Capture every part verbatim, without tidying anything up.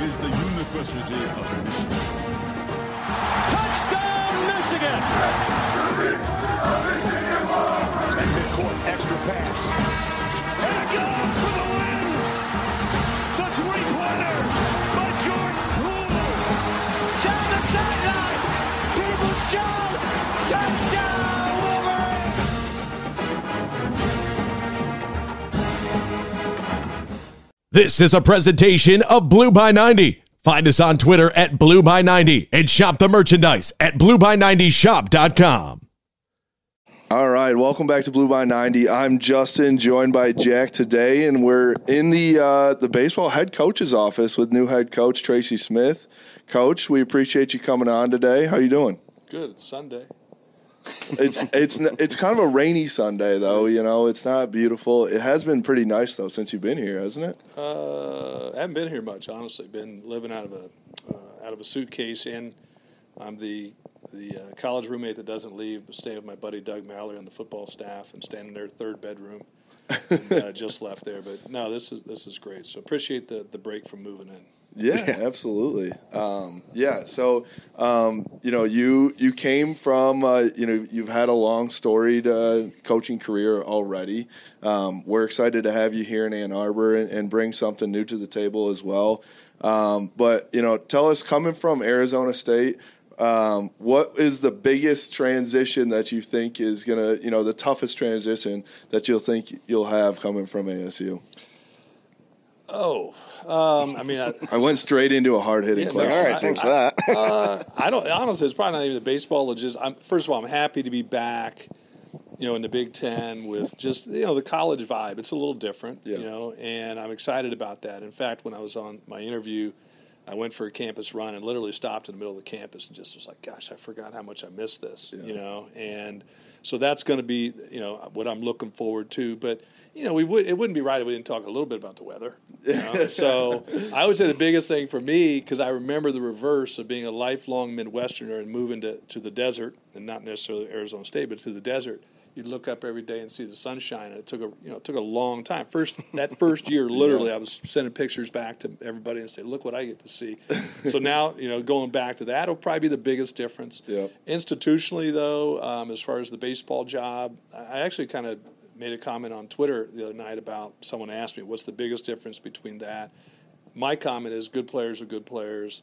is the University of Michigan. Touchdown, Michigan! Midcourt, extra pass. And it goes for the win! The three-pointer by Jordan Poole! Down the sideline! Peoples Jones! Touchdown! This is a presentation of Blue by ninety. Find us on Twitter at Blue by ninety and shop the merchandise at blue by ninety shop dot com. All right, welcome back to Blue by ninety. I'm Justin, joined by Jack today, and we're in the uh, the baseball head coach's office with new head coach Tracy Smith. Coach, we appreciate you coming on today. How you doing? Good. It's Sunday. it's it's it's kind of a rainy Sunday though, you know. It's not beautiful. It has been pretty nice though since you've been here, hasn't it? Uh, I haven't been here much, honestly. Been living out of a uh, out of a suitcase, and I'm the the uh, college roommate that doesn't leave, but staying with my buddy Doug Mallory on the football staff, and staying in their third bedroom. And, uh, just left there, but no, this is this is great. So appreciate the the break from moving in. Yeah, absolutely. Um, yeah, so, um, you know, you you came from, uh, you know, you've had a long storied uh, coaching career already. Um, we're excited to have you here in Ann Arbor and, and bring something new to the table as well. Um, but, you know, tell us, coming from Arizona State, um, what is the biggest transition that you think is going to, you know, the toughest transition that you'll think you'll have coming from A S U? Oh, um, I mean, I, I went straight into a hard hitting yeah, question. All right, thanks for that. uh, I don't honestly. It's probably not even the baseball logistics. I'm, first of all, I'm happy to be back, you know, in the Big Ten with just, you know, the college vibe. It's a little different, yeah. you know, and I'm excited about that. In fact, when I was on my interview, I went for a campus run and literally stopped in the middle of the campus and just was like, "Gosh, I forgot how much I missed this," yeah. you know, and so that's going to be, you know, what I'm looking forward to, but. You know, we would it wouldn't be right if we didn't talk a little bit about the weather. You know? So I would say the biggest thing for me, because I remember the reverse of being a lifelong Midwesterner and moving to, to the desert, and not necessarily Arizona State, but to the desert, you'd look up every day and see the sunshine, and it took a you know it took a long time. First that first year, literally, yeah. I was sending pictures back to everybody and say, "Look what I get to see." So now, you know, going back to that will probably be the biggest difference. Yep. Institutionally, though, um, as far as the baseball job, I actually kind of. Made a comment on Twitter the other night about someone asked me, what's the biggest difference between that? My comment is good players are good players.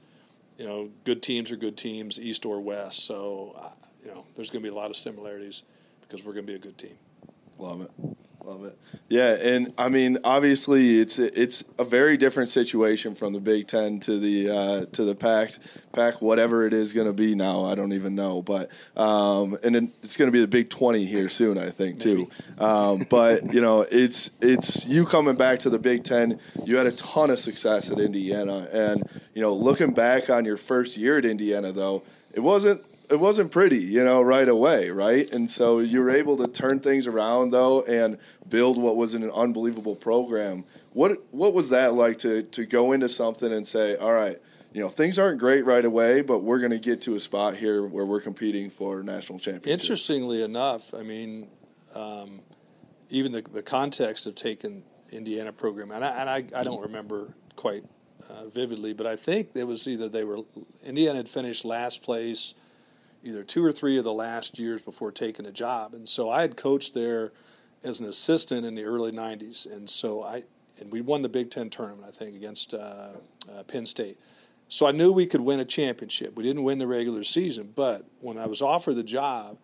You know, good teams are good teams, East or West. So, you know, there's going to be a lot of similarities because we're going to be a good team. Love it. Love it. Yeah, and, I mean, obviously it's it's a very different situation from the Big Ten to the uh, to the Pac, Pac, whatever it is going to be now. I don't even know. But um, and then it's going to be the Big twenty here soon, I think, too. Um, but, you know, it's, it's you coming back to the Big Ten. You had a ton of success at Indiana. And, you know, looking back on your first year at Indiana, though, it wasn't – It wasn't pretty, you know, right away, right? And so you were able to turn things around, though, and build what was an unbelievable program. What what was that like to to go into something and say, all right, you know, things aren't great right away, but we're going to get to a spot here where we're competing for national championships? Interestingly enough, I mean, um, even the, the context of taking Indiana program, and I, and I, I don't remember quite uh, vividly, but I think it was either they were – Indiana had finished last place – either two or three of the last years before taking a job. And so I had coached there as an assistant in the early nineties. And so I, and we won the Big Ten tournament, I think, against uh, uh, Penn State. So I knew we could win a championship. We didn't win the regular season, but when I was offered the job,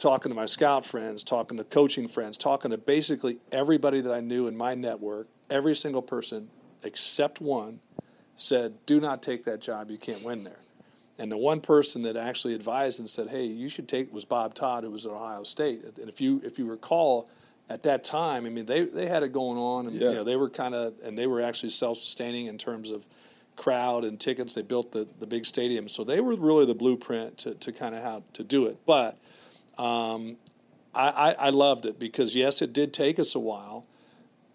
talking to my scout friends, talking to coaching friends, talking to basically everybody that I knew in my network, every single person except one said, do not take that job. You can't win there. And the one person that actually advised and said, hey, you should take, was Bob Todd, who was at Ohio State. And if you if you recall, at that time, I mean, they, they had it going on. And yeah. you know, they were kind of, and they were actually self-sustaining in terms of crowd and tickets. They built the, the big stadium. So they were really the blueprint to, to kind of how to do it. But um, I, I, I loved it because, yes, it did take us a while.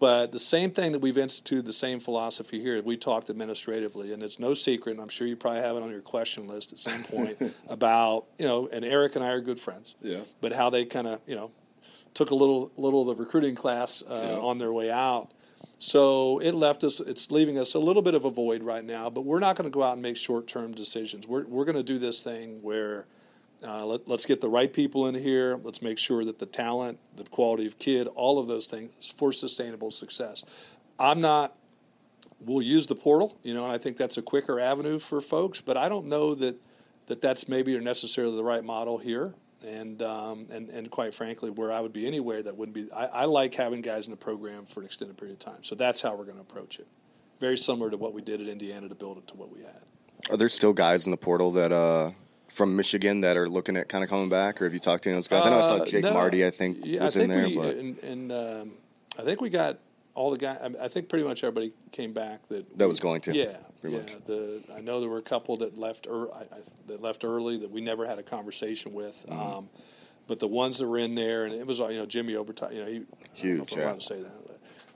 But the same thing that we've instituted, the same philosophy here, we talked administratively, and it's no secret, and I'm sure you probably have it on your question list at some point about, you know, and Eric and I are good friends, yeah. but how they kind of, you know, took a little little of the recruiting class uh, yeah. on their way out. So it left us, it's leaving us a little bit of a void right now, but we're not going to go out and make short-term decisions. We're we're going to do this thing where uh, let, let's get the right people in here. Let's make sure that the talent, the quality of kid, all of those things for sustainable success. I'm not, we'll use the portal, you know, and I think that's a quicker avenue for folks, but I don't know that, that that's maybe necessarily the right model here. And, um, and and quite frankly, where I would be anywhere that wouldn't be, I, I like having guys in the program for an extended period of time. So that's how we're going to approach it. Very similar to what we did at Indiana to build it to what we had. Are there still guys in the portal that uh, from Michigan that are looking at kind of coming back, or have you talked to any of those guys? Uh, I know I saw Jake no, Marty, I think, yeah, was I think in there. We, but. And, and um, I think we got all the guys, I think pretty much everybody came back. That that was going to. Yeah. Pretty yeah, much. The, I know there were a couple that left er, I, I, that left early that we never had a conversation with, mm-hmm. um, but the ones that were in there, and it was, you know, Jimmy Elbertop, you know, he, huge. I don't know if I'm allowed to say that,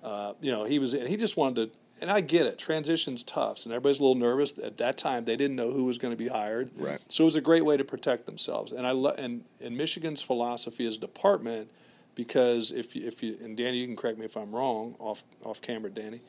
but, uh, you know, he was, he just wanted to, and I get it. Transition's tough, and everybody's a little nervous at that time. They didn't know who was going to be hired, right? So it was a great way to protect themselves. And I lo- and and Michigan's philosophy as a department. Because if you, if you and Danny, you can correct me if I'm wrong off off camera, Danny.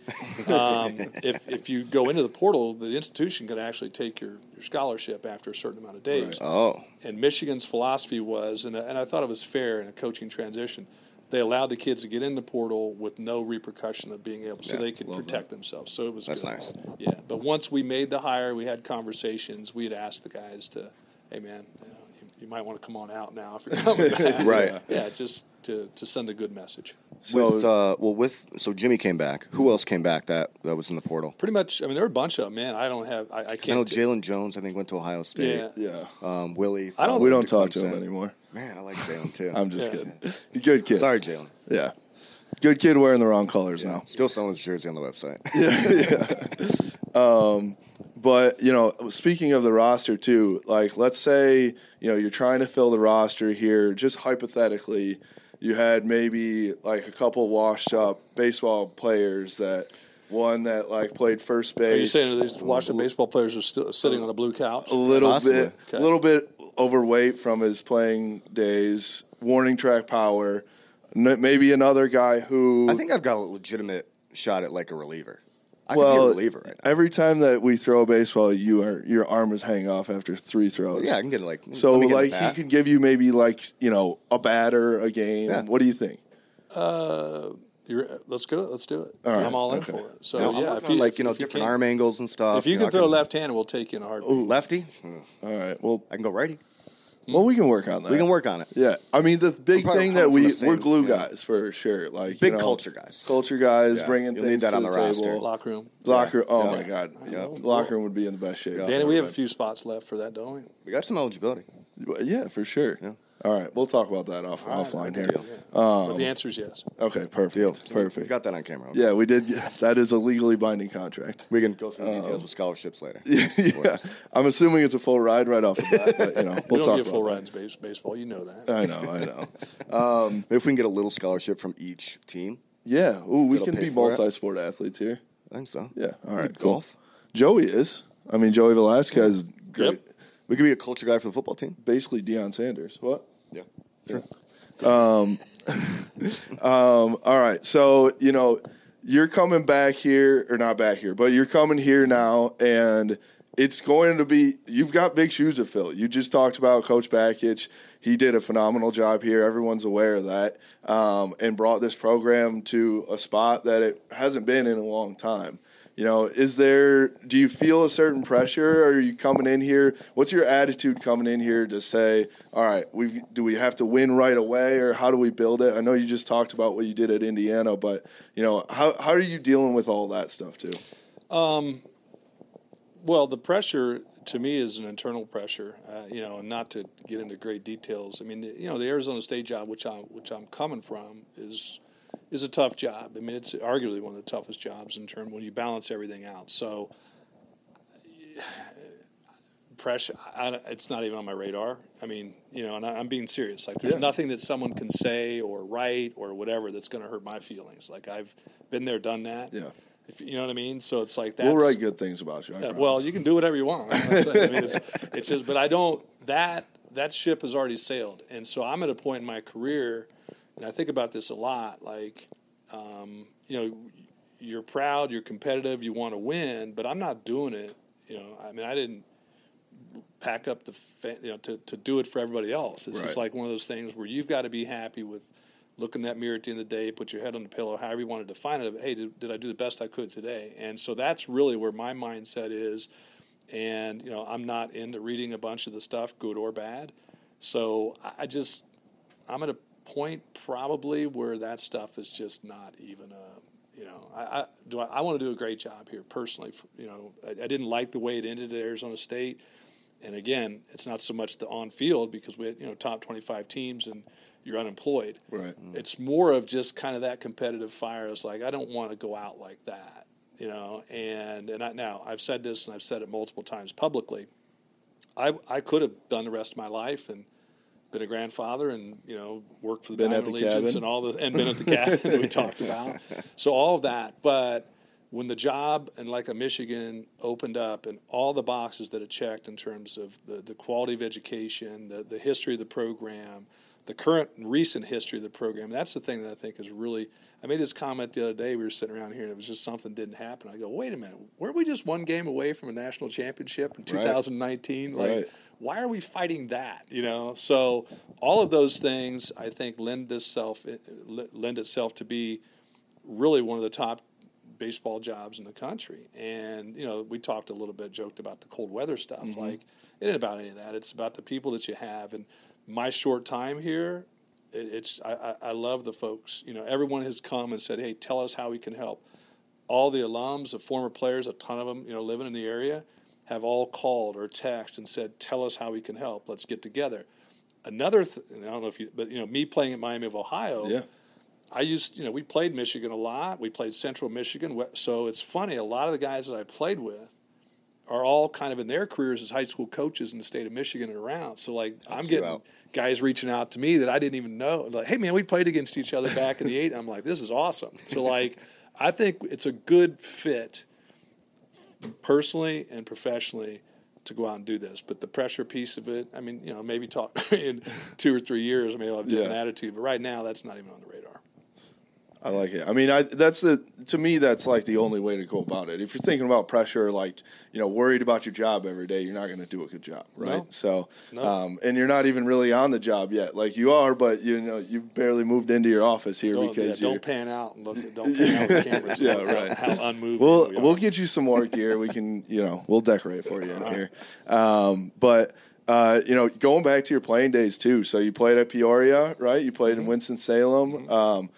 Um, if if you go into the portal, the institution can actually take your, your scholarship after a certain amount of days. Right. Oh, and Michigan's philosophy was, and and I thought it was fair in a coaching transition. They allowed the kids to get in the portal with no repercussion of being able, so yeah, they could protect that. Themselves. So it was that's good. Nice. Yeah, but once we made the hire, we had conversations. We had asked the guys to, hey man, you know, you might want to come on out now if you're coming back. Right. Yeah, just to, to send a good message. So, with, uh, well, with so Jimmy came back. Who else came back that, that was in the portal? Pretty much. I mean, there were a bunch of them. Man, I don't have. I, I can't. I know Jalen Jones, I think, went to Ohio State. Yeah. yeah. Um, Willie. I don't. We don't talk to him anymore. Man, I like Jalen too. I'm just yeah. kidding. You're good kid. Sorry, Jalen. Yeah. Good kid wearing the wrong colors yeah. now. Still selling his jersey on the website. yeah. yeah. Um, But, you know, speaking of the roster, too, like, let's say, you know, you're trying to fill the roster here. Just hypothetically, you had maybe, like, a couple washed-up baseball players that one that, like, played first base. Are you saying these washed-up baseball players are still sitting on a blue couch? A little Possibly. bit okay. a little bit overweight from his playing days, warning track power, maybe another guy who – I think I've got a legitimate shot at, like, a reliever. I well, can be a reliever right now. Every time that we throw a baseball, you are, your arm is hanging off after three throws. Yeah, I can get like so like he could give you maybe like you know a batter a game. Yeah. What do you think? Uh, you're, let's go. Let's do it. All right. I'm all in okay. for it. So now, yeah, if you, like you know different arm angles and stuff. If you, you can know, throw can, left handed, we'll take you in a hard. Ooh, lefty. Mm. All right. Well, I can go righty. Well, we can work on that. We can work on it. Yeah. I mean, the big thing that we, we're glue guys for sure. Like, big culture guys. Culture guys, bringing things to the table. Locker room. Locker room. Oh, my God. Locker room would be in the best shape. Danny, we have a few spots left for that, don't we? We got some eligibility. Yeah, for sure. Yeah. All right. We'll talk about that off, offline here. Um, but the answer is yes. Okay, perfect. Perfect. We got that on camera. Yeah, we did. That is a legally binding contract. We can go through the details um, of scholarships later. Yeah, yeah. I'm assuming it's a full ride right off the bat, but, you know, we'll we don't talk get about full rides in baseball. You know that. I know, I know. Um, if we can get a little scholarship from each team. Yeah. Ooh, we can be multi-sport it. athletes here. I think so. Yeah. All right, cool. Golf. Joey is. I mean, Joey Velasquez is great. Yep. We could be a culture guy for the football team. Basically, Deion Sanders. What? Yeah. Sure. Um, um, all right. So, you know, you're coming back here, or not back here, but you're coming here now, and it's going to be – you've got big shoes to fill. You just talked about Coach Bakich. He did a phenomenal job here. Everyone's aware of that, um, and brought this program to a spot that it hasn't been in a long time. You know, is there, do you feel a certain pressure? Are you coming in here? What's your attitude coming in here to say, all right, we've, do we have to win right away, or how do we build it? I know you just talked about what you did at Indiana, but, you know, how, how are you dealing with all that stuff too? Um, well, the pressure to me is an internal pressure, uh, you know, and not to get into great details. I mean, the, you know, the Arizona State job, which I'm, which I'm coming from, is – is a tough job. I mean, it's arguably one of the toughest jobs in terms when you balance everything out. So, pressure, I, it's not even on my radar. I mean, you know, and I, I'm being serious. Like, there's yeah. nothing that someone can say or write or whatever that's going to hurt my feelings. Like, I've been there, done that. Yeah. If, you know what I mean? So it's like that. We'll write good things about you. Yeah, well, you can do whatever you want. I mean, it's, it's just, but I don't, that, that ship has already sailed. And so I'm at a point in my career. And I think about this a lot, like, um, you know, you're proud, you're competitive, you want to win, but I'm not doing it. You know, I mean, I didn't pack up the, you know, to, to do it for everybody else. It's right. Just like one of those things where you've got to be happy with looking in that mirror at the end of the day, put your head on the pillow, however you want to define it. Hey, did, did I do the best I could today? And so that's really where my mindset is. And, you know, I'm not into reading a bunch of the stuff, good or bad. So I just, I'm at a point probably where that stuff is just not even a, You know, I, I do. I, I want to do a great job here personally. For, you know, I, I didn't like the way it ended at Arizona State, and again, it's not so much the on field because we had, you know, top twenty-five teams and you're unemployed. Right. Mm. It's more of just kind of that competitive fire. It's like I don't want to go out like that. You know, and and I, now I've said this and I've said it multiple times publicly. I I could have done the rest of my life and been a grandfather and, you know, worked for the Diamond Allegiance and all the, and been at the cabin that we talked about. So all of that. But when the job and like a Michigan opened up and all the boxes that it checked in terms of the, the quality of education, the, the history of the program, the current and recent history of the program, that's the thing that I think is really, I made this comment the other day, we were sitting around here and it was just something didn't happen. I go, wait a minute, weren't we just one game away from a national championship in two thousand nineteen? Right. Like, right. Why are we fighting that, you know? So all of those things, I think, lend this self, lend itself to be really one of the top baseball jobs in the country. And, you know, we talked a little bit, joked about the cold weather stuff. Mm-hmm. Like, it ain't about any of that. It's about the people that you have. And my short time here, it, it's I, I love the folks. You know, everyone has come and said, hey, tell us how we can help. All the alums, the former players, a ton of them, you know, living in the area, have all called or texted and said, tell us how we can help. Let's get together. Another thing, I don't know if you, but, you know, me playing at Miami of Ohio, yeah. I used, you know, we played Michigan a lot. We played Central Michigan. So it's funny, a lot of the guys that I played with are all kind of in their careers as high school coaches in the state of Michigan and around. So, like, I'm getting guys reaching out to me that I didn't even know. Like, hey, man, we played against each other back in the eight. I'm like, this is awesome. So, like, I think it's a good fit personally and professionally to go out and do this. But the pressure piece of it, I mean, you know, maybe talk in two or three years, I mean, I'll have a different yeah. attitude. But right now, that's not even on the radar. I like it. I mean, I, that's the, to me, that's like the only way to go about it. If you're thinking about pressure, like, you know, worried about your job every day, you're not going to do a good job, right? No. So, no. Um, and you're not even really on the job yet. Like, you are, but, you know, you've barely moved into your office here don't, because yeah, you're... Don't pan out and look at, don't pan out with cameras. Yeah, right. How unmoving We'll, we we'll get you some more gear. We can, you know, we'll decorate for you in right. here. Um, but... Uh, you know, going back to your playing days, too. So you played at Peoria, right? You played mm-hmm. in Winston-Salem. Mm-hmm. Um,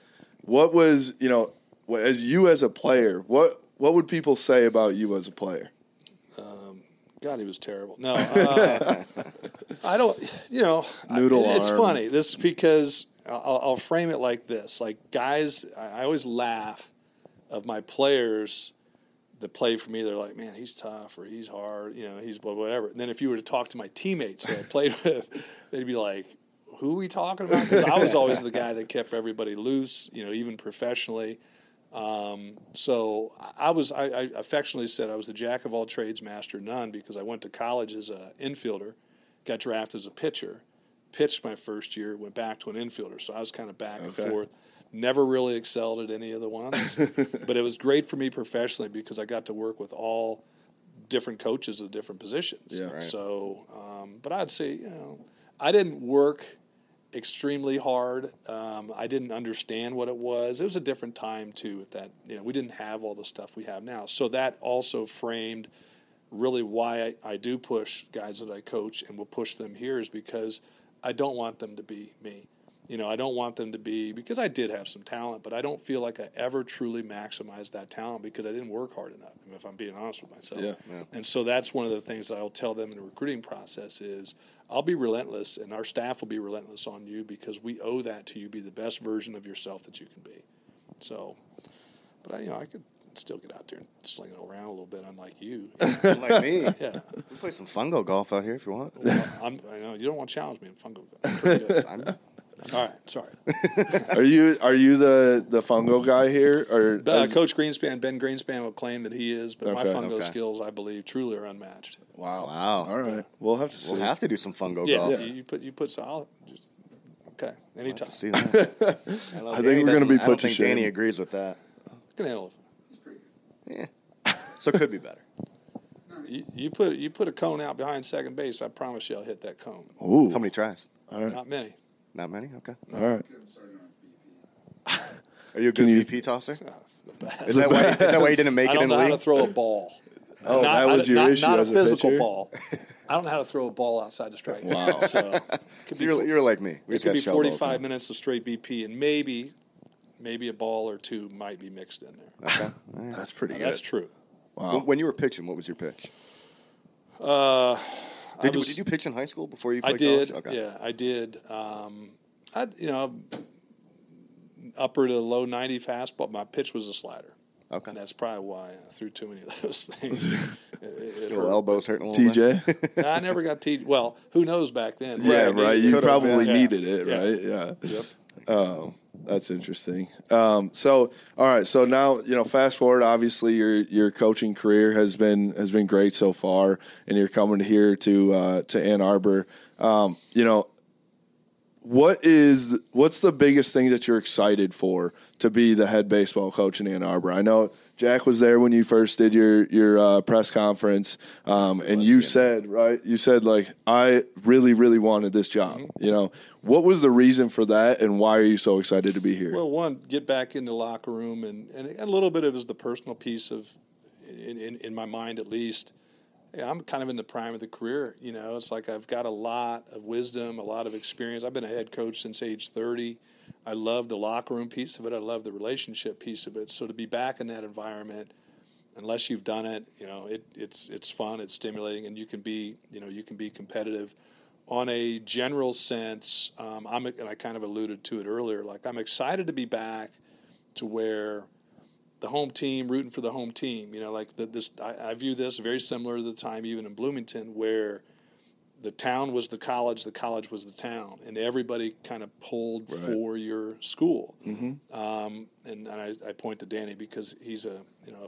what was, you know, as you as a player, what what would people say about you as a player? Um, God, he was terrible. No, uh, I don't, you know. Noodle I, it's arm. funny. This is because I'll, I'll frame it like this. Like, guys, I always laugh of my players that play for me, they're like, man, he's tough or he's hard, you know, he's whatever. And then if you were to talk to my teammates that I played with, they'd be like, who are we talking about? Because I was always the guy that kept everybody loose, you know, even professionally. Um, so I was, I, I affectionately said I was the jack of all trades, master of none, because I went to college as an infielder, got drafted as a pitcher, pitched my first year, went back to an infielder. So I was kind of back okay. and forth. Never really excelled at any of the ones, but it was great for me professionally because I got to work with all different coaches of different positions. Yeah, right. So, um, but I'd say, you know, I didn't work extremely hard. Um, I didn't understand what it was. It was a different time too at that, you know, we didn't have all the stuff we have now. So that also framed really why I, I do push guys that I coach and will push them here is because I don't want them to be me. You know, I don't want them to be, because I did have some talent, but I don't feel like I ever truly maximized that talent because I didn't work hard enough, if I'm being honest with myself. Yeah, yeah. And so that's one of the things that I'll tell them in the recruiting process is I'll be relentless and our staff will be relentless on you because we owe that to you. Be the best version of yourself that you can be. So, but, I, you know, I could still get out there and sling it around a little bit, unlike you. you know? Like me. Yeah. We can play some fungo golf out here if you want. Well, I'm, I know, you don't want to challenge me in fungo golf. I'm All right, sorry. are you are you the, the fungo guy here? Or uh, Coach Greenspan, Ben Greenspan will claim that he is, but okay, my fungo okay. skills, I believe, truly are unmatched. Wow. Wow. All right. We'll have to see. We'll have to do some fungo yeah, golf. Yeah, you put, you put solid. Just, okay, anytime. I, see that. I, I think Danny we're going to be put to shame. I don't think Danny agrees with that. Look at an elephant. Yeah. So it could be better. You, you put you put a cone out behind second base, I promise you I'll hit that cone. Ooh. How many tries? All right. Not many. Not many? Okay. All right. Are you a good you, B P tosser? Uh, is, that why, is that why you didn't make it in the league? I don't know how to throw a ball. Oh, not, that was your not, issue not as a pitcher? Not a physical ball. I don't know how to throw a ball outside the strike. Wow. So, could so be, you're, you're like me. We it could be forty-five minutes of straight B P, and maybe maybe a ball or two might be mixed in there. Okay. Right. That's pretty now, good. That's true. Wow. When you were pitching, what was your pitch? Uh, did, was, did you pitch in high school before you played I did, college? Okay. Yeah, I did. Um, I, you know, upper to low ninety fastball. My pitch was a slider. Okay. And that's probably why I threw too many of those things. It, it Your hurt. elbow's hurting a little T J? Bit. T J? I never got T J. Well, who knows back then? Yeah, right. right. You probably been. needed yeah. it, yeah. right? Yeah. Yep. Um, that's interesting. Um, so, all right. So now, you know, fast forward. Obviously, your your coaching career has been has been great so far, and you're coming here to uh, to Ann Arbor. Um, you know, what is what's the biggest thing that you're excited for to be the head baseball coach in Ann Arbor? I know Jack was there when you first did your your uh, press conference, um, and you said right, you said like I really really wanted this job. Mm-hmm. You know, what was the reason for that, and why are you so excited to be here? Well, one, get back in the locker room, and, and a little bit of is the personal piece of, in, in, in my mind at least. Yeah, I'm kind of in the prime of the career, you know. It's like I've got a lot of wisdom, a lot of experience. I've been a head coach since age thirty. I love the locker room piece of it. I love the relationship piece of it. So to be back in that environment, unless you've done it, you know, it, it's it's fun, it's stimulating, and you can be, you know, you can be competitive. On a general sense, um, I'm and I kind of alluded to it earlier. Like I'm excited to be back to where. The home team, rooting for the home team, you know, like the, this, I, I view this very similar to the time even in Bloomington where the town was the college, the college was the town, and everybody kind of pulled right. for your school. Mm-hmm. Um, and, and I, I point to Danny because he's a, you know,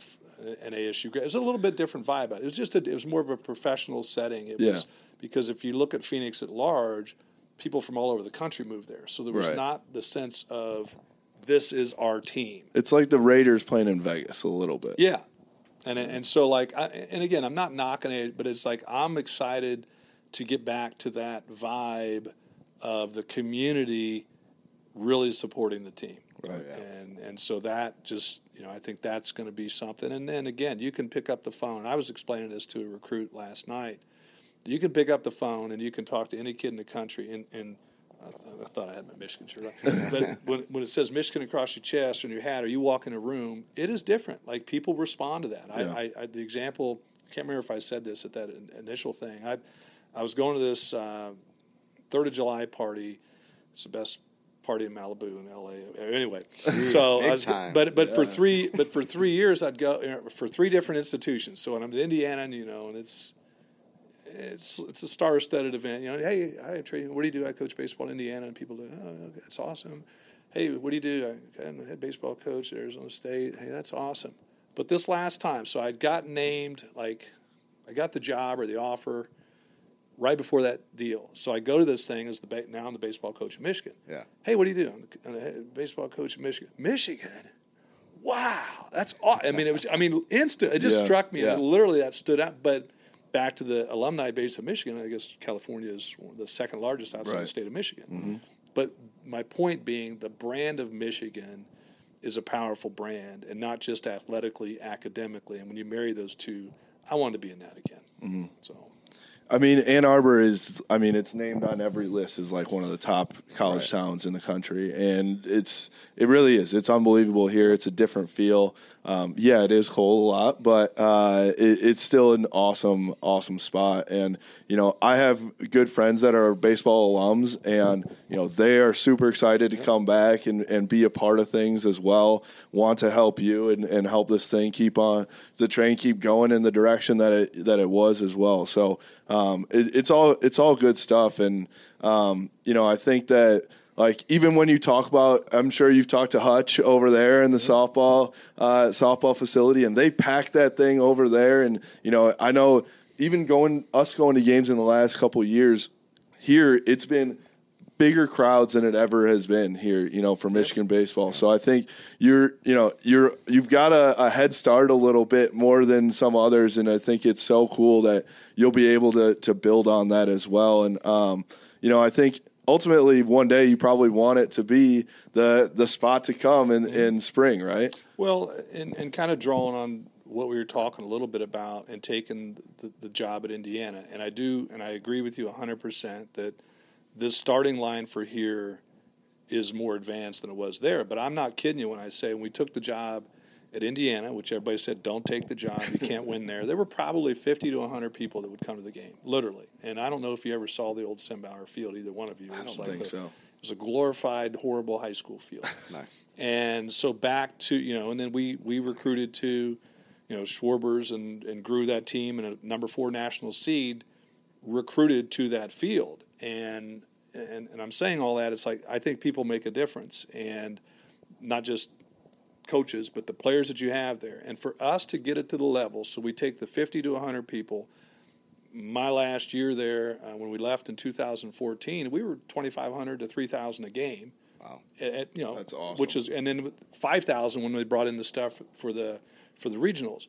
an A S U grad. It was a little bit different vibe. It was just, a, it was more of a professional setting. It yeah. was because if you look at Phoenix at large, people from all over the country moved there. So there was right. not the sense of, this is our team. It's like the Raiders playing in Vegas a little bit. Yeah. And and so, like, I, and again, I'm not knocking it, but it's like I'm excited to get back to that vibe of the community really supporting the team. Right. Yeah. And, and so that just, you know, I think that's going to be something. And then, again, you can pick up the phone. I was explaining this to a recruit last night. You can pick up the phone and you can talk to any kid in the country and, and – I thought I had my Michigan shirt on. But when, when it says Michigan across your chest or your hat or you walk in a room, it is different. Like, people respond to that. I, yeah. I, I the example, I can't remember if I said this at that in, initial thing. I I was going to this uh, third of July party. It's the best party in Malibu in L A. Anyway, Jeez, so I was, but but yeah. for three but for three years I'd go you know, for three different institutions. So when I'm in Indiana, you know, and it's. It's it's a star-studded event. You know, hey, hi, Tracy. What do you do? I coach baseball in Indiana, and people do, oh, that's awesome. Hey, what do you do? I'm a head baseball coach at Arizona State. Hey, that's awesome. But this last time, so I got named, like, I got the job or the offer right before that deal. So I go to this thing as the ba- now I'm the baseball coach in Michigan. Yeah. Hey, what do you do? I'm a baseball coach in Michigan. Michigan. Wow, that's awesome. I mean, it was. I mean, instant. It just yeah. struck me. Yeah. Literally, that stood out. But back to the alumni base of Michigan, I guess California is the second largest outside right. the state of Michigan. Mm-hmm. But my point being, the brand of Michigan is a powerful brand, and not just athletically, academically. And when you marry those two, I want to be in that again. Mm-hmm. So, I mean, Ann Arbor is, I mean, it's named on every list as like one of the top college right. towns in the country. And it's, it really is. It's unbelievable here. It's a different feel. Um, yeah, it is cold a lot, but uh, it, it's still an awesome, awesome spot. And, you know, I have good friends that are baseball alums, and, you know, they are super excited to come back and, and be a part of things as well, want to help you and, and help this thing keep on, the train keep going in the direction that it, that it was as well. So, Um, it, it's all it's all good stuff, and um, you know I think that like even when you talk about, I'm sure you've talked to Hutch over there in the mm-hmm. softball uh, softball facility, and they packed that thing over there. And you know I know even going us going to games in the last couple of years here, it's been bigger crowds than it ever has been here, you know, for Michigan baseball. So I think you're, you know, you're, you've got a, a head start a little bit more than some others. And I think it's so cool that you'll be able to, to build on that as well. And, um, you know, I think ultimately one day you probably want it to be the, the spot to come in, in spring, right? Well, and, and kind of drawing on what we were talking a little bit about and taking the, the job at Indiana. And I do, and I agree with you one hundred percent that the starting line for here is more advanced than it was there. But I'm not kidding you when I say when we took the job at Indiana, which everybody said, don't take the job, you can't win there, there were probably fifty to one hundred people that would come to the game, literally. And I don't know if you ever saw the old Sembower Field, either one of you. I don't like think the, so. It was a glorified, horrible high school field. Nice. And so back to, you know, and then we, we recruited to, you know, Schwarber's and, and grew that team, and a number four national seed recruited to that field. And, and and I'm saying all that, it's like I think people make a difference, and not just coaches, but the players that you have there. And for us to get it to the level, so we take the fifty to one hundred people. My last year there, uh, when we left in two thousand fourteen, we were twenty-five hundred to three thousand a game. Wow, at, at, you know, that's awesome. Which is, and then five thousand when they brought in the stuff for the for the regionals.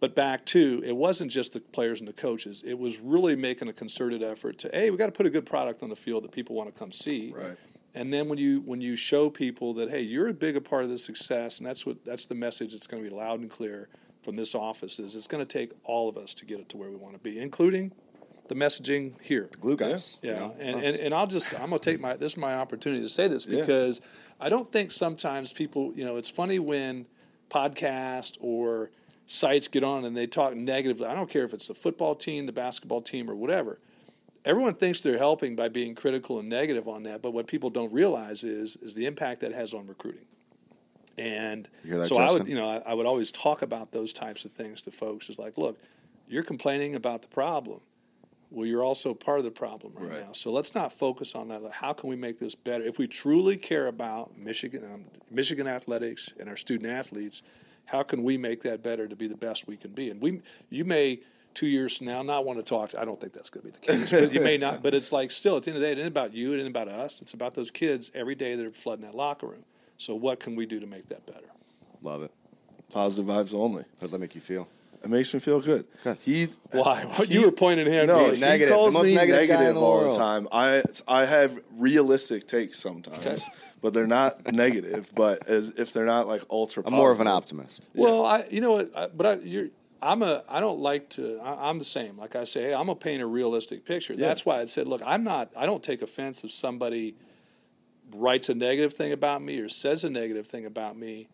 But back to, it wasn't just the players and the coaches. It was really making a concerted effort to, hey, we got to put a good product on the field that people want to come see. Right. And then when you when you show people that, hey, you're a bigger part of the success, and that's what that's the message that's going to be loud and clear from this office, is it's going to take all of us to get it to where we want to be, including the messaging here. The glue guys. Yeah. yeah. yeah. And, and and I'll just I'm going to take my this is my opportunity to say this, because yeah. I don't think sometimes people, you know, it's funny when podcasts or sites get on and they talk negatively. I don't care if it's the football team, the basketball team, or whatever. Everyone thinks they're helping by being critical and negative on that, but what people don't realize is is the impact that has on recruiting. And so Justin? I would, you know, I, I would always talk about those types of things to folks. Is like, look, you're complaining about the problem. Well, you're also part of the problem right, right. now. So let's not focus on that. Like, how can we make this better? If we truly care about Michigan, um, Michigan athletics and our student athletes, how can we make that better to be the best we can be? And we, you may two years from now not want to talk. I don't think that's going to be the case. But you may not. But it's like, still, at the end of the day, it isn't about you. It isn't about us. It's about those kids every day that are flooding that locker room. So what can we do to make that better? Love it. Positive vibes only. How does that make you feel? It makes me feel good. good. He why he, you were pointing at him? No, he negative. Calls the most me negative, negative the all world. the time. I I have realistic takes sometimes, okay. but they're not negative. But as if they're not like ultra. I'm positive. More of an optimist. Well, yeah. I you know what? I, but I, you're I'm a I don't like to. I, I'm the same. Like I say, hey, I'm gonna paint a realistic picture. Yeah. That's why I said, look, I'm not. I don't take offense if somebody writes a negative thing about me or says a negative thing about me,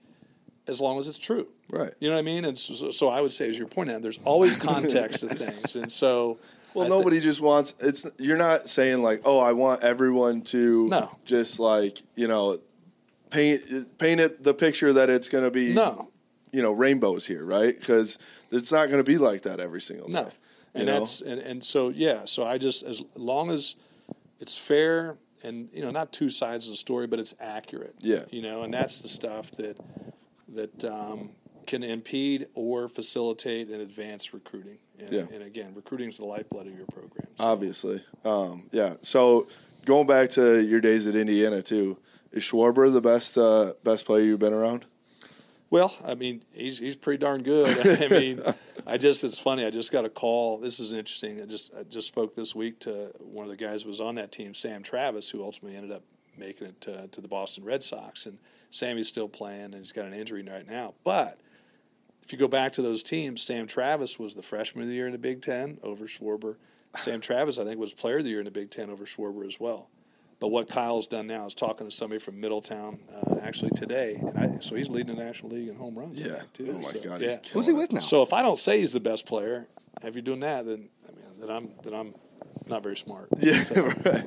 as long as it's true. Right. You know what I mean? And so, so I would say, as you're pointing out, there's always context to things. And so Well, I nobody th- just wants – it's you're not saying like, oh, I want everyone to no. just like, you know, paint paint it the picture that it's going to be, no. you know, rainbows here, right? Because it's not going to be like that every single no. day. And that's and, and so, yeah, so I just – as long as it's fair and, you know, not two sides of the story, but it's accurate. Yeah. You know, and that's the stuff that – that um, can impede or facilitate and advance recruiting. And, yeah. and again, recruiting is the lifeblood of your program. So. Obviously. Um, yeah. So going back to your days at Indiana too, is Schwarber the best uh, best player you've been around? Well, I mean, he's he's pretty darn good. I mean, I just it's funny. I just got a call. This is interesting. I just I just spoke this week to one of the guys who was on that team, Sam Travis, who ultimately ended up making it to, to the Boston Red Sox. And Sammy's still playing, and he's got an injury right now. But if you go back to those teams, Sam Travis was the freshman of the year in the Big Ten over Schwarber. Sam Travis, I think, was player of the year in the Big Ten over Schwarber as well. But what Kyle's done now is talking to somebody from Middletown uh, actually today. And I, so he's leading the National League in home runs. Yeah. Too, oh, my so, God. Yeah. Who's he with now? So if I don't say he's the best player, if you're doing that, then I mean, then I'm then I'm not very smart. Yeah, so. Right.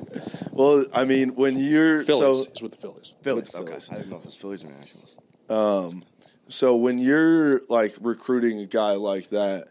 Well, I mean, when you're Phillies, so, he's with the Phillies. Phillies, okay. Phillies. I didn't know if it's Phillies or Nationals. Um, so when you're like recruiting a guy like that,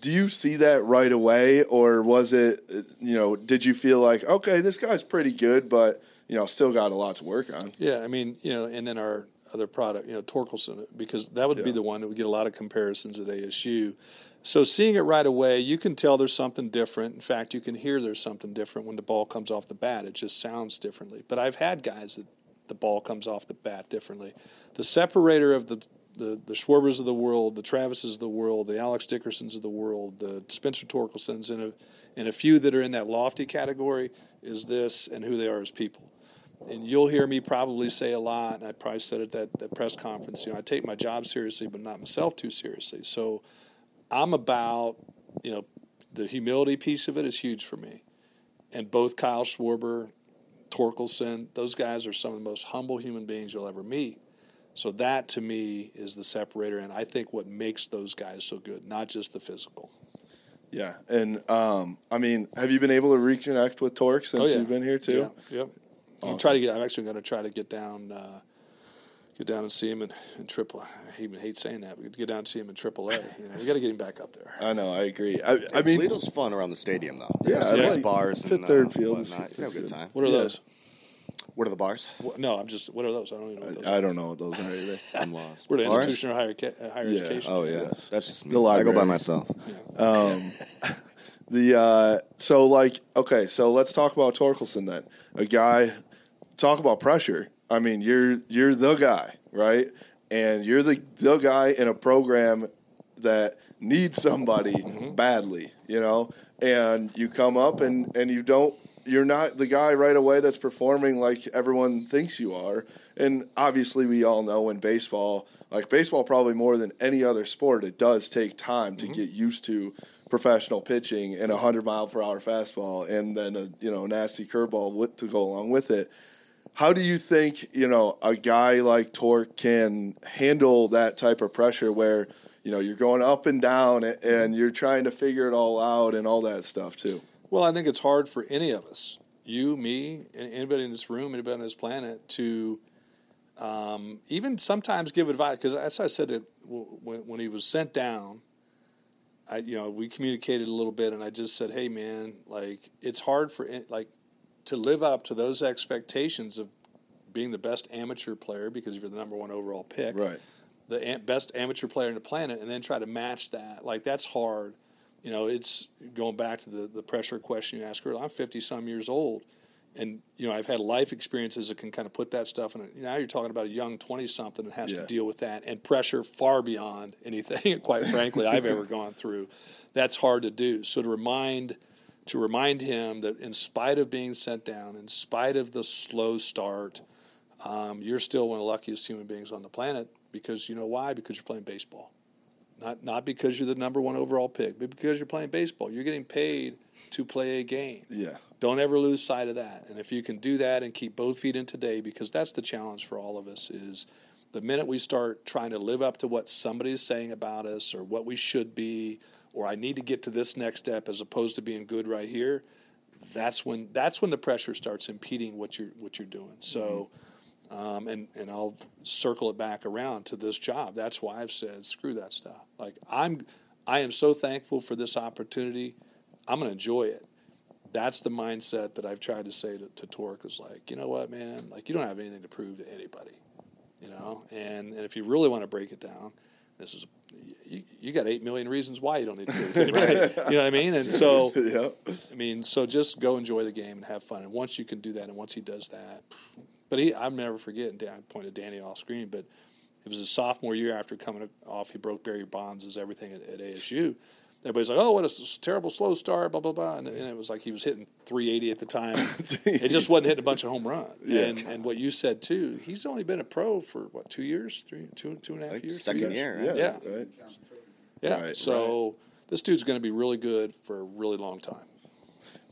do you see that right away, or was it, you know, did you feel like, okay, this guy's pretty good, but you know, still got a lot to work on? Yeah, I mean, you know, and then our other product, you know, Torkelson, because that would yeah. be the one that would get a lot of comparisons at A S U. So seeing it right away, you can tell there's something different. In fact, you can hear there's something different when the ball comes off the bat. It just sounds differently. But I've had guys that the ball comes off the bat differently. The separator of the the, the Schwarbers of the world, the Travises of the world, the Alex Dickersons of the world, the Spencer Torkelsons, and a, and a few that are in that lofty category is this and who they are as people. And you'll hear me probably say a lot, and I probably said it at that, that press conference, you know, I take my job seriously but not myself too seriously. So I'm about, you know, the humility piece of it is huge for me. And both Kyle Schwarber, Torkelson, those guys are some of the most humble human beings you'll ever meet. So that, to me, is the separator, and I think what makes those guys so good, not just the physical. Yeah, and, um, I mean, have you been able to reconnect with Torque since oh, yeah. you've been here, too? Yeah, yep. Awesome. I'm trying to get, I'm actually going to try to get down uh, get down and see him in, in Triple – I even hate saying that, but get down and see him in Triple A. You know, we got to get him back up there. I know, I agree. I, I mean, Toledo's fun around the stadium, though. Yeah, yeah. Nice bars. Fifth and, Third uh, Field is good. Have a good time. What are yeah. those? What are the bars? What, no, I'm just – what are those? I don't even know what those I, are. I don't know what those are either. I'm lost. We're the institution of higher, uh, higher yeah. education. Oh, yeah. Yes. That's just me. The I go by myself. Yeah. Um, the uh, so, like, okay, so let's talk about Torkelson then. A guy – talk about pressure. I mean, you're you're the guy, right? And you're the the guy in a program that needs somebody mm-hmm. badly, you know? And you come up and, and you don't you're not the guy right away that's performing like everyone thinks you are. And obviously we all know in baseball, like baseball probably more than any other sport, it does take time to mm-hmm. get used to professional pitching and a hundred mile per hour fastball and then a, you know, nasty curveball with, to go along with it. How do you think, you know, a guy like Torque can handle that type of pressure where, you know, you're going up and down and you're trying to figure it all out and all that stuff too? Well, I think it's hard for any of us, you, me, and anybody in this room, anybody on this planet, to um, even sometimes give advice. Because as I said, that when, when he was sent down, I, you know, we communicated a little bit, and I just said, hey, man, like, it's hard for like to live up to those expectations of being the best amateur player because you're the number one overall pick, right? The best amateur player on the planet, and then try to match that. Like, that's hard. You know, it's going back to the, the pressure question you asked earlier. I'm fifty-some years old, and, you know, I've had life experiences that can kind of put that stuff in it. Now you're talking about a young twenty-something that has yeah. to deal with that and pressure far beyond anything, quite frankly, I've ever gone through. That's hard to do. So to remind to remind him that in spite of being sent down, in spite of the slow start, um, you're still one of the luckiest human beings on the planet because you know why? Because you're playing baseball. Not not because you're the number one overall pick, but because you're playing baseball. You're getting paid to play a game. Yeah. Don't ever lose sight of that. And if you can do that and keep both feet in today, because that's the challenge for all of us, is the minute we start trying to live up to what somebody is saying about us or what we should be or I need to get to this next step as opposed to being good right here, that's when that's when the pressure starts impeding what you're, what you're doing. So mm-hmm. um, and, and I'll circle it back around to this job. That's why I've said screw that stuff. Like I'm I am so thankful for this opportunity. I'm going to enjoy it. That's the mindset that I've tried to say to, to Torque is like, you know what, man? Like, you don't have anything to prove to anybody, you know? And, and if you really want to break it down, this is you, you got eight million reasons why you don't need to prove to anybody. You know what I mean? And so, yeah. I mean, so just go enjoy the game and have fun. And once you can do that and once he does that, but he, I'll never forget, and I pointed Danny off screen, but it was his sophomore year after coming off, he broke Barry Bonds as everything at, at A S U. Everybody's like, oh, what a terrible slow start, blah, blah, blah. And, and it was like he was hitting three eighty at the time. It just wasn't hitting a bunch of home runs. Yeah. And, and what you said, too, he's only been a pro for, what, two years, three, two, two and a half like years? Second year, right? Yeah. Yeah. Right. yeah. Right, so right. This dude's going to be really good for a really long time.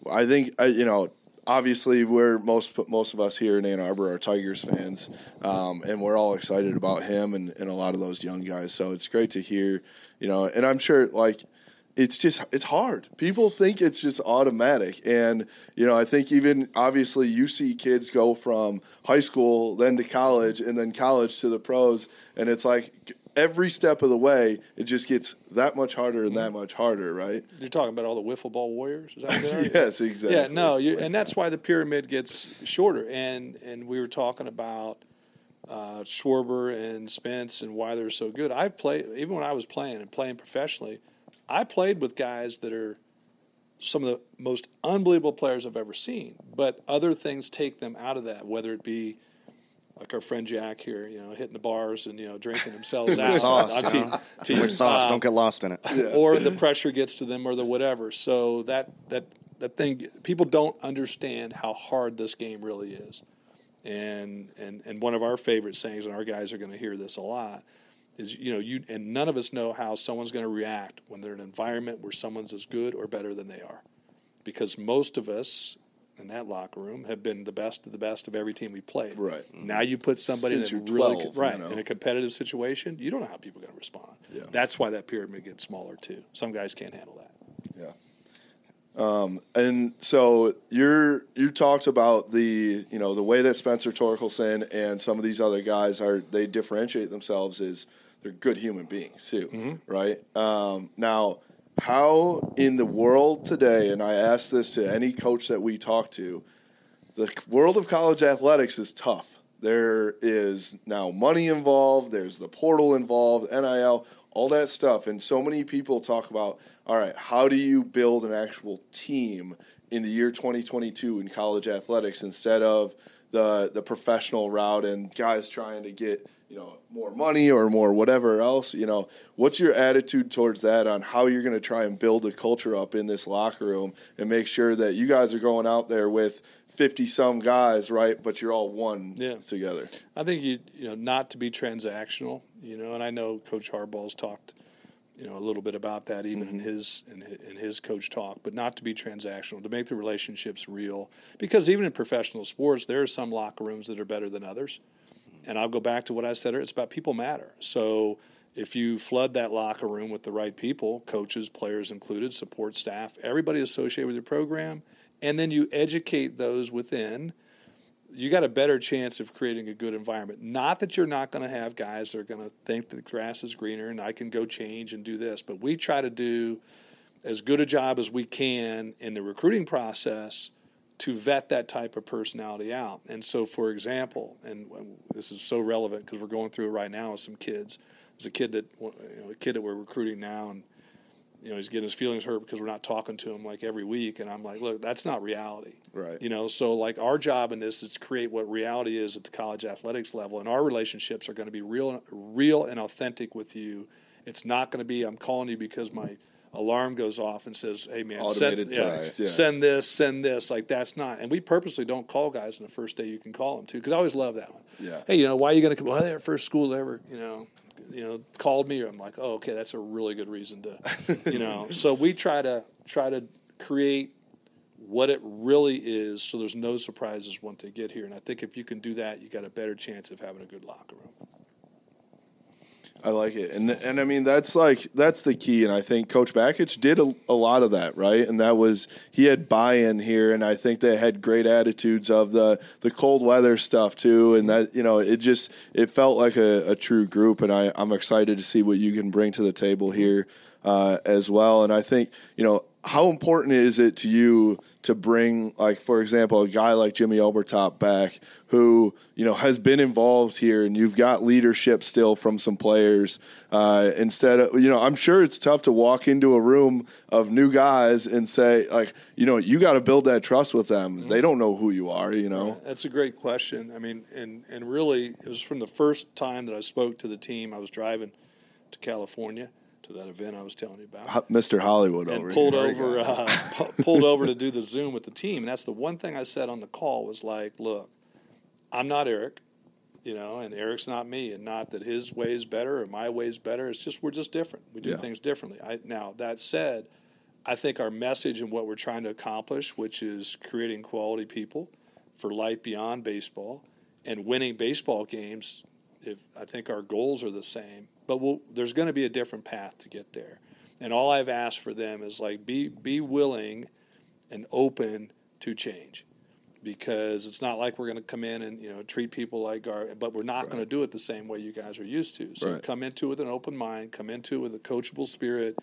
Well, I think, I, you know, obviously we're most most of us here in Ann Arbor are Tigers fans, um, and we're all excited about him and, and a lot of those young guys. So it's great to hear, you know, and I'm sure, like, It's just – it's hard. People think it's just automatic. And, you know, I think even obviously you see kids go from high school then to college and then college to the pros. And it's like every step of the way it just gets that much harder and that much harder, right? You're talking about all the wiffle ball warriors? Is that what Yes, exactly. Yeah, no, you, and that's why the pyramid gets shorter. And, and we were talking about uh, Schwarber and Spence and why they're so good. I've played – even when I was playing and playing professionally – I played with guys that are some of the most unbelievable players I've ever seen, but other things take them out of that, whether it be like our friend Jack here, you know, hitting the bars and, you know, drinking themselves out. Sauce, you know? Too much sauce. Uh, Don't get lost in it. Yeah. Or the pressure gets to them or the whatever. So that that that thing, people don't understand how hard this game really is. And and and one of our favorite sayings, and our guys are going to hear this a lot, is, you know, you and none of us know how someone's going to react when they're in an environment where someone's as good or better than they are. Because most of us in that locker room have been the best of the best of every team we played. Right. Now you put somebody Since in a really twelve, right, you know. in a competitive situation, you don't know how people are going to respond. Yeah. That's why that pyramid gets smaller too. Some guys can't handle that. Yeah. Um, and so you're you talked about the you know the way that Spencer Torkelson and some of these other guys are they differentiate themselves is they're good human beings too, mm-hmm. right? Um, now. How in the world today, and I ask this to any coach that we talk to, the world of college athletics is tough. There is now money involved. There's the portal involved, N I L, all that stuff. And so many people talk about, all right, how do you build an actual team in the year twenty twenty-two in college athletics instead of the the professional route and guys trying to get – you know, more money or more whatever else, you know, what's your attitude towards that on how you're going to try and build a culture up in this locker room and make sure that you guys are going out there with fifty-some guys, right, but you're all one yeah. together? I think, you you know, not to be transactional, you know, and I know Coach Harbaugh's talked, you know, a little bit about that even mm-hmm. in his in, in his coach talk, but not to be transactional, to make the relationships real. Because even in professional sports, there are some locker rooms that are better than others. And I'll go back to what I said earlier. It's about people matter. So if you flood that locker room with the right people, coaches, players included, support staff, everybody associated with your program, and then you educate those within, you got a better chance of creating a good environment. Not that you're not going to have guys that are going to think that the grass is greener and I can go change and do this, but we try to do as good a job as we can in the recruiting process to vet that type of personality out. And so, for example, and this is so relevant because we're going through it right now with some kids. There's a kid that you know, a kid that we're recruiting now, and you know he's getting his feelings hurt because we're not talking to him like every week. And I'm like, look, that's not reality, right? You know, so like our job in this is to create what reality is at the college athletics level, and our relationships are going to be real, real and authentic with you. It's not going to be I'm calling you because my alarm goes off and says, hey, man, send, yeah, yeah. send this, send this. Like, that's not. And we purposely don't call guys on the first day you can call them to, because I always love that one. Yeah. Hey, you know, why are you going to come? Well, their first school ever, you know, you know, called me. Or I'm like, oh, okay, that's a really good reason to, you know. So we try to try to create what it really is so there's no surprises once they get here. And I think if you can do that, you got a better chance of having a good locker room. I like it. And, and I mean, that's like, that's the key. And I think Coach Bakich did a, a lot of that, right? And that was, he had buy-in here. And I think they had great attitudes of the, the cold weather stuff too. And that, you know, it just, it felt like a, a true group. And I, I'm excited to see what you can bring to the table here uh, as well. And I think, you know, how important is it to you to bring, like, for example, a guy like Jimmy Elbertop back who, you know, has been involved here and you've got leadership still from some players uh, instead of, you know, I'm sure it's tough to walk into a room of new guys and say, like, you know, you got to build that trust with them. Mm-hmm. They don't know who you are, you know. Yeah, that's a great question. I mean, and, and really it was from the first time that I spoke to the team, I was driving to California, that event I was telling you about. Mister Hollywood and over pulled here. Over, uh, pu- pulled over to do the Zoom with the team. And that's the one thing I said on the call was like, look, I'm not Eric, you know, and Eric's not me. And not that his way is better or my way is better. It's just we're just different. We do yeah. things differently. I, now, that said, I think our message and what we're trying to accomplish, which is creating quality people for life beyond baseball and winning baseball games, if I think our goals are the same. But we'll, there's going to be a different path to get there. And all I've asked for them is, like, be be willing and open to change, because it's not like we're going to come in and, you know, treat people like our – but we're not right. going to do it the same way you guys are used to. So right. come into it with an open mind. Come into it with a coachable spirit,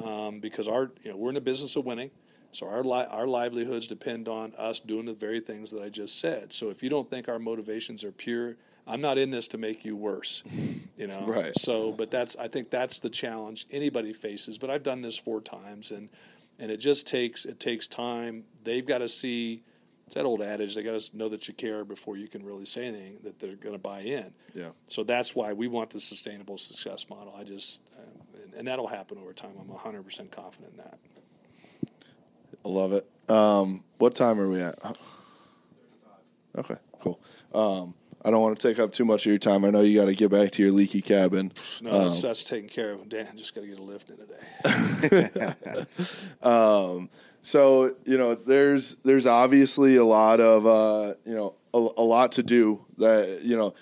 um, because our you know we're in the business of winning. So our li- our livelihoods depend on us doing the very things that I just said. So if you don't think our motivations are pure – I'm not in this to make you worse, you know. Right. So, but that's I think that's the challenge anybody faces. But I've done this four times, and and it just takes it takes time. They've got to see. It's that old adage, they got to know that you care before you can really say anything that they're going to buy in. Yeah. So that's why we want the sustainable success model. I just, uh, and that'll happen over time. I'm one hundred percent confident in that. I love it. Um, what time are we at? Okay, cool. Um, I don't want to take up too much of your time. I know you got to get back to your leaky cabin. No, um, that's taken care of. Dan, just got to get a lift in today. um, so, you know, there's there's obviously a lot of, uh, you know, a, a lot to do that, you know,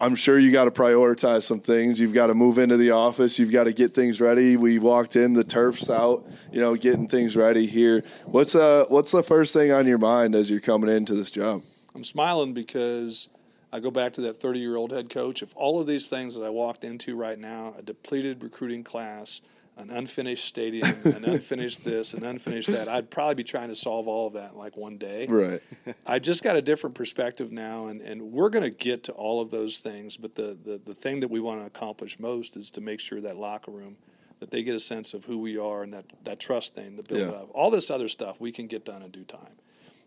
I'm sure you got to prioritize some things. You've got to move into the office. You've got to get things ready. We walked in, the turf's out, you know, getting things ready here. What's uh, what's the first thing on your mind as you're coming into this job? I'm smiling because I go back to that thirty-year-old head coach. If all of these things that I walked into right now, a depleted recruiting class, an unfinished stadium, an unfinished this, an unfinished that, I'd probably be trying to solve all of that in like one day. Right. I just got a different perspective now, and, and we're going to get to all of those things, but the, the, the thing that we want to accomplish most is to make sure that locker room, that they get a sense of who we are and that, that trust thing, the build up. Yeah. All this other stuff we can get done in due time.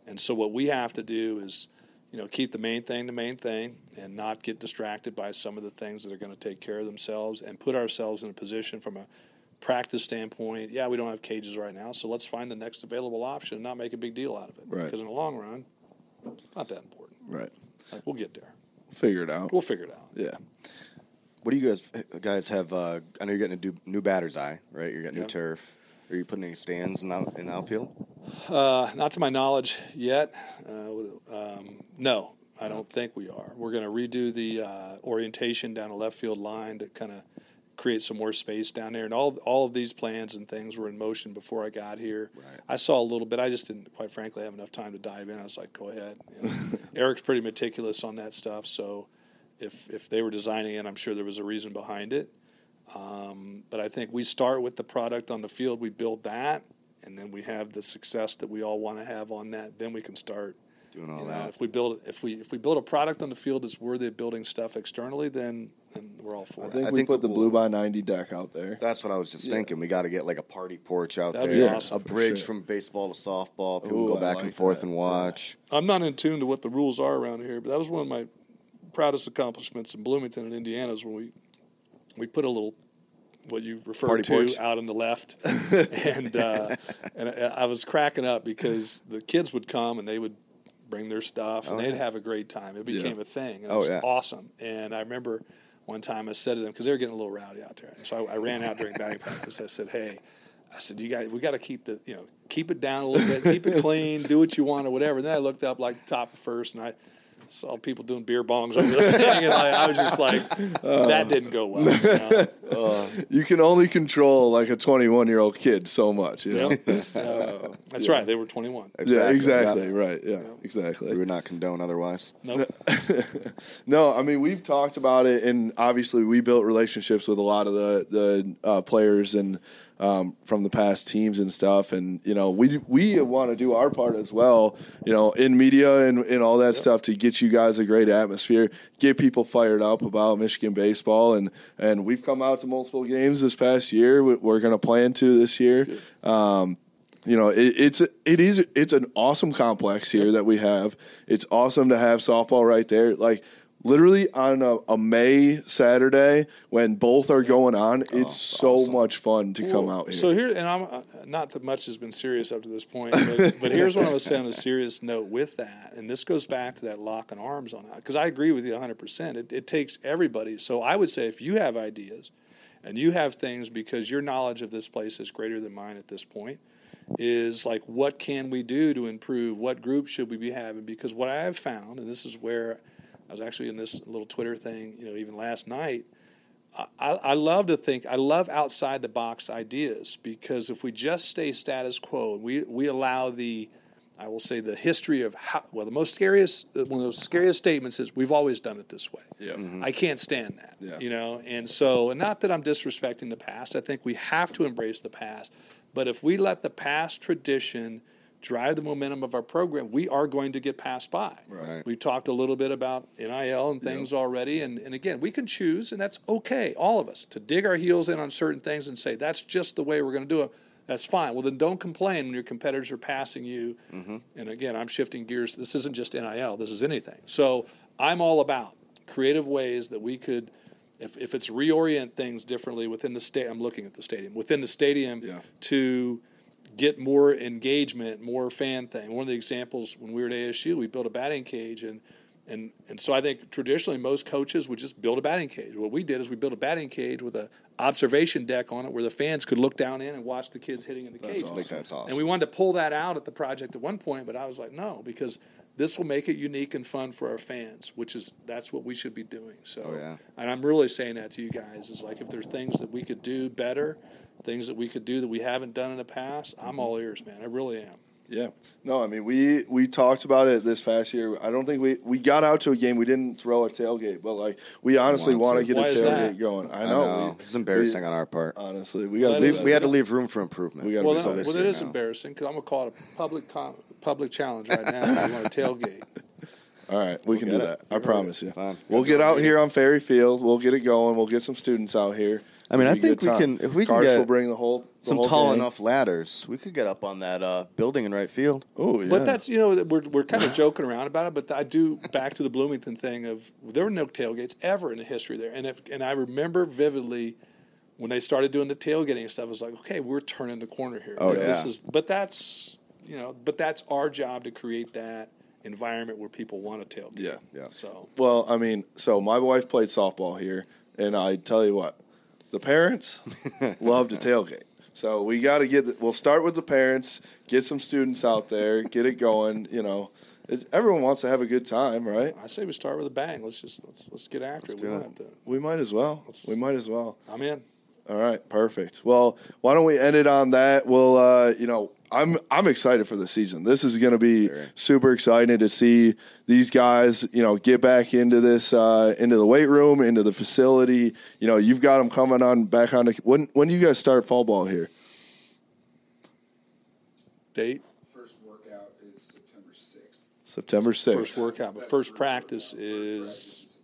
And so what we have to do is – you know, keep the main thing the main thing and not get distracted by some of the things that are going to take care of themselves and put ourselves in a position from a practice standpoint. Yeah, we don't have cages right now, so let's find the next available option and not make a big deal out of it. Right. Because in the long run, it's not that important. Right. Like, we'll get there. Figure it out. We'll figure it out. Yeah. What do you guys guys have? Uh, I know you're getting a new, new batter's eye, right? You're getting yeah. new turf. Are you putting any stands in out, in the outfield? Uh, not to my knowledge yet. Uh, um, no, I don't think we are. We're going to redo the uh, orientation down the left field line to kind of create some more space down there. And all all of these plans and things were in motion before I got here. Right. I saw a little bit. I just didn't, quite frankly, have enough time to dive in. I was like, go ahead. You know, Eric's pretty meticulous on that stuff. So if if they were designing it, I'm sure there was a reason behind it. Um, but I think we start with the product on the field. We build that, and then we have the success that we all want to have on that. Then we can start doing all you know, that. If we build, if we if we build a product on the field that's worthy of building stuff externally, then, then we're all for I it. Think I we think we put the Blue by ninety deck out there. That's what I was just yeah. thinking. We got to get like a party porch out That'd there, be awesome, a bridge sure. from baseball to softball. People Ooh, go back like and forth that. and watch. Yeah. I'm not in tune to what the rules are around here, but that was one of my proudest accomplishments in Bloomington and Indiana is when we. We put a little, what you refer Party to, porch. out on the left, and uh, and I, I was cracking up because the kids would come and they would bring their stuff and oh, they'd yeah. have a great time. It became yeah. a thing. And it oh, was yeah. awesome. And I remember one time I said to them because they were getting a little rowdy out there, so I, I ran out during batting practice. I said, "Hey, I said you got we got to keep the you know keep it down a little bit, keep it clean, do what you want or whatever." And then I looked up like the top first and I. Saw people doing beer bongs over this thing, and I, I was just like, that didn't go well. You know? uh, you can only control, like, a twenty-one-year-old kid so much, you know? Yeah. Uh, That's yeah. right. They were twenty-one. Exactly. Yeah, exactly. Yeah. Right. Yeah, yeah, exactly. We would not condone otherwise. Nope. No, I mean, we've talked about it, and obviously we built relationships with a lot of the, the uh, players and Um, from the past teams and stuff, and you know we we want to do our part as well, you know, in media and, and all that yep. stuff to get you guys a great atmosphere, get people fired up about Michigan baseball, and and we've come out to multiple games this past year. We're going to plan to this year. Um, you know, it, it's it is it's an awesome complex here that we have. It's awesome to have softball right there, like. Literally on a, a May Saturday when both are going on, it's oh, so awesome. much fun to cool. come out here. So here, and I'm uh, not that much has been serious up to this point, but, but here's what I was saying on a serious note with that, and this goes back to that lock and arms on that, because I agree with you one hundred percent. It, it takes everybody. So I would say if you have ideas and you have things, because your knowledge of this place is greater than mine at this point, is like what can we do to improve? What group should we be having? Because what I have found, and this is where – I was actually in this little Twitter thing, you know, even last night. I, I love to think, I love outside the box ideas, because if we just stay status quo and we, we allow the, I will say the history of how, well, the most scariest, one of those scariest statements is we've always done it this way. Yeah. Mm-hmm. I can't stand that, yeah. you know? And so, and not that I'm disrespecting the past. I think we have to embrace the past, but if we let the past tradition drive the momentum of our program, we are going to get passed by. Right. We've talked a little bit about N I L and things yep. already. And, and again, we can choose, and that's okay, all of us, to dig our heels in on certain things and say, that's just the way we're going to do it. That's fine. Well, then don't complain when your competitors are passing you. Mm-hmm. And again, I'm shifting gears. This isn't just N I L. This is anything. So I'm all about creative ways that we could, if, if it's reorient things differently within the state, I'm looking at the stadium, within the stadium yeah. to get more engagement, more fan thing. One of the examples when we were at A S U, we built a batting cage. And, and, and so I think traditionally most coaches would just build a batting cage. What we did is we built a batting cage with a observation deck on it where the fans could look down in and watch the kids hitting in the cage. Awesome. That's awesome. And we wanted to pull that out at the project at one point, but I was like, no, because this will make it unique and fun for our fans, which is that's what we should be doing. So, oh, yeah. And I'm really saying that to you guys is like if there's things that we could do better, things that we could do that we haven't done in the past, I'm mm-hmm. all ears, man. I really am. Yeah. No, I mean, we, we talked about it this past year. I don't think we – we got out to a game. We didn't throw a tailgate. But, like, we honestly want to get Why a tailgate going. I know. I know. We, it's embarrassing we, on our part. Honestly. We well, gotta leave, we had to leave room for improvement. We gotta well, no, well it is now. embarrassing because I'm going to call it a public com- public challenge right now if we want a tailgate. All right, we we'll can do that. It. I You're promise right. you. Fine. We'll Good get out here on Ferry Field. We'll get it going. We'll get some students out here. I mean, I think we can. If we can get bring the whole, the some whole tall game. enough ladders, we could get up on that uh, building in right field. Oh, yeah. But that's you know we're we're kind of joking around about it. But I do back to the Bloomington thing of there were no tailgates ever in the history there, and if and I remember vividly when they started doing the tailgating stuff. I was like, okay, we're turning the corner here. Oh like, yeah. This is, but that's you know, but that's our job to create that environment where people want to tailgate. Yeah, yeah. So well, I mean, so my wife played softball here, and I tell you what. The parents love to tailgate. So we got to get the, – we'll start with the parents, get some students out there, get it going, you know. It's, everyone wants to have a good time, right? I say we start with a bang. Let's just let's, – let's get after let's it. We, it. Have to. we might as well. Let's, we might as well. I'm in. All right, perfect. Well, why don't we end it on that? We'll uh, – you know, I'm I'm excited for the season. This is going to be sure. super exciting to see these guys, you know, get back into this, uh, into the weight room, into the facility. You know, you've got them coming on back on. To, when when do you guys start fall ball here? Date? First workout is September sixth. September sixth. First workout, but first practice is.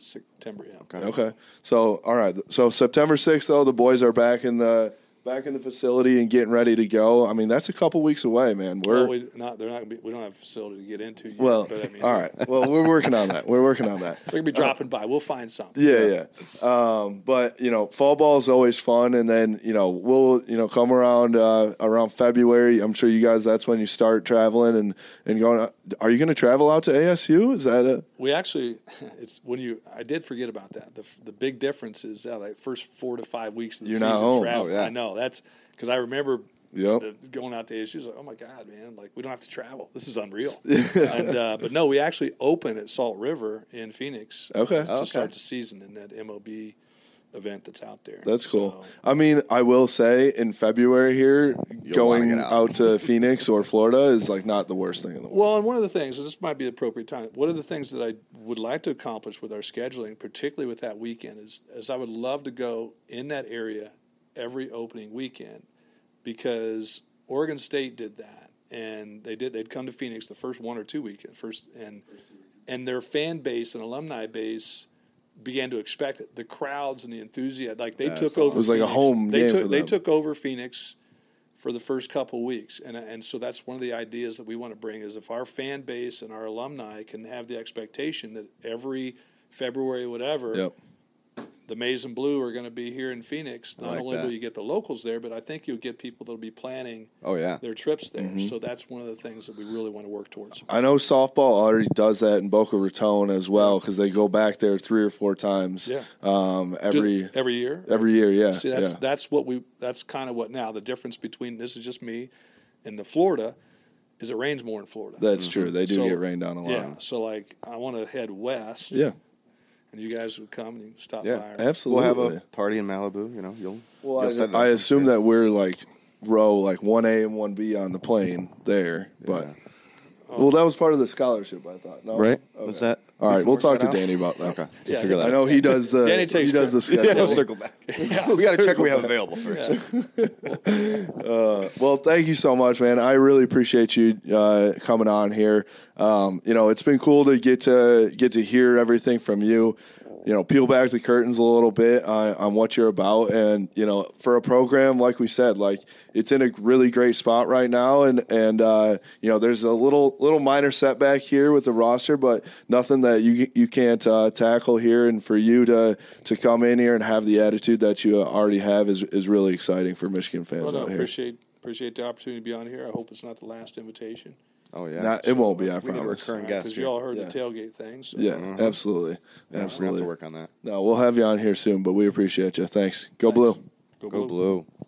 September, yeah. Okay. okay. So, all right. So September sixth, though, the boys are back in the back in the facility and getting ready to go. I mean, that's a couple weeks away, man. We're well, we not they're not gonna be, we don't have a facility to get into yet. Well, but I mean, all right. Well, we're working on that. We're working on that. We're gonna be dropping uh, by. We'll find something. Yeah, yeah. yeah. Um, but you know, fall ball is always fun, and then you know we'll you know come around uh, around February. I'm sure you guys. That's when you start traveling and and going. Are you going to travel out to A S U? Is that a? We actually, it's when you. I did forget about that. The the big difference is that like first four to five weeks of the You're season travel. Oh, yeah. I know. That's because I remember yep. the, going out to issues like, oh my God, man, like we don't have to travel. This is unreal. and uh, But no, we actually open at Salt River in Phoenix okay. uh, to okay. start the season in that M O B event that's out there. That's cool. So, I mean, I will say in February here, going out. out to Phoenix or Florida is like not the worst thing in the world. Well, and one of the things, and this might be the appropriate time, one of the things that I would like to accomplish with our scheduling, particularly with that weekend, is, is I would love to go in that area every opening weekend because Oregon State did that and they did, they'd come to Phoenix the first one or two weekends first and, first two weekends. And their fan base and alumni base began to expect it. The crowds and the enthusiasm, like they That's took awesome. over. It was Phoenix. Like a home they game took, for them. They took over Phoenix for the first couple of weeks. And, and so that's one of the ideas that we want to bring is if our fan base and our alumni can have the expectation that every February, whatever, yep. the Maize and Blue are going to be here in Phoenix. Not like only that. will you get the locals there, but I think you'll get people that will be planning oh, yeah. their trips there. Mm-hmm. So that's one of the things that we really want to work towards. I know softball already does that in Boca Raton as well because they go back there three or four times yeah. um, every – Every year? Every year, yeah. See, that's, yeah. that's what we – that's kind of what now the difference between – this is just me and the Florida – is it rains more in Florida. That's mm-hmm. true. They do so, get rained on a lot. Yeah, so like I want to head west. Yeah. And you guys would come and you stop yeah, by. Yeah, absolutely. We'll have a party in Malibu, you know. You'll. Well, you'll I, I assume that we're like row like one A and one B on the plane there, but yeah. oh. well, that was part of the scholarship. I thought. No, right? Okay. Was that? All right, we'll talk to out. Danny about that. Okay. We'll yeah, figure that I know out. he does the Danny takes he does the schedule. Yeah, we'll circle back. Yeah, we got to check what we have available first. Yeah. uh, well, thank you so much, man. I really appreciate you uh, coming on here. Um, you know, it's been cool to get to get to hear everything from you. You know, peel back the curtains a little bit on, on what you're about. And, you know, for a program, like we said, like it's in a really great spot right now. And, and uh, you know, there's a little little minor setback here with the roster, but nothing that you you can't uh, tackle here. And for you to to come in here and have the attitude that you already have is, is really exciting for Michigan fans well, no, out here. Appreciate, appreciate the opportunity to be on here. I hope it's not the last invitation. Oh, yeah. Not, so it won't be, I we promise. Because right, you all heard yeah. the tailgate thing. So. Yeah, mm-hmm. absolutely. Yeah, absolutely. We're going to have to work on that. No, we'll have you on here soon, but we appreciate you. Thanks. Go Thanks. Blue. Go, Go Blue. Blue.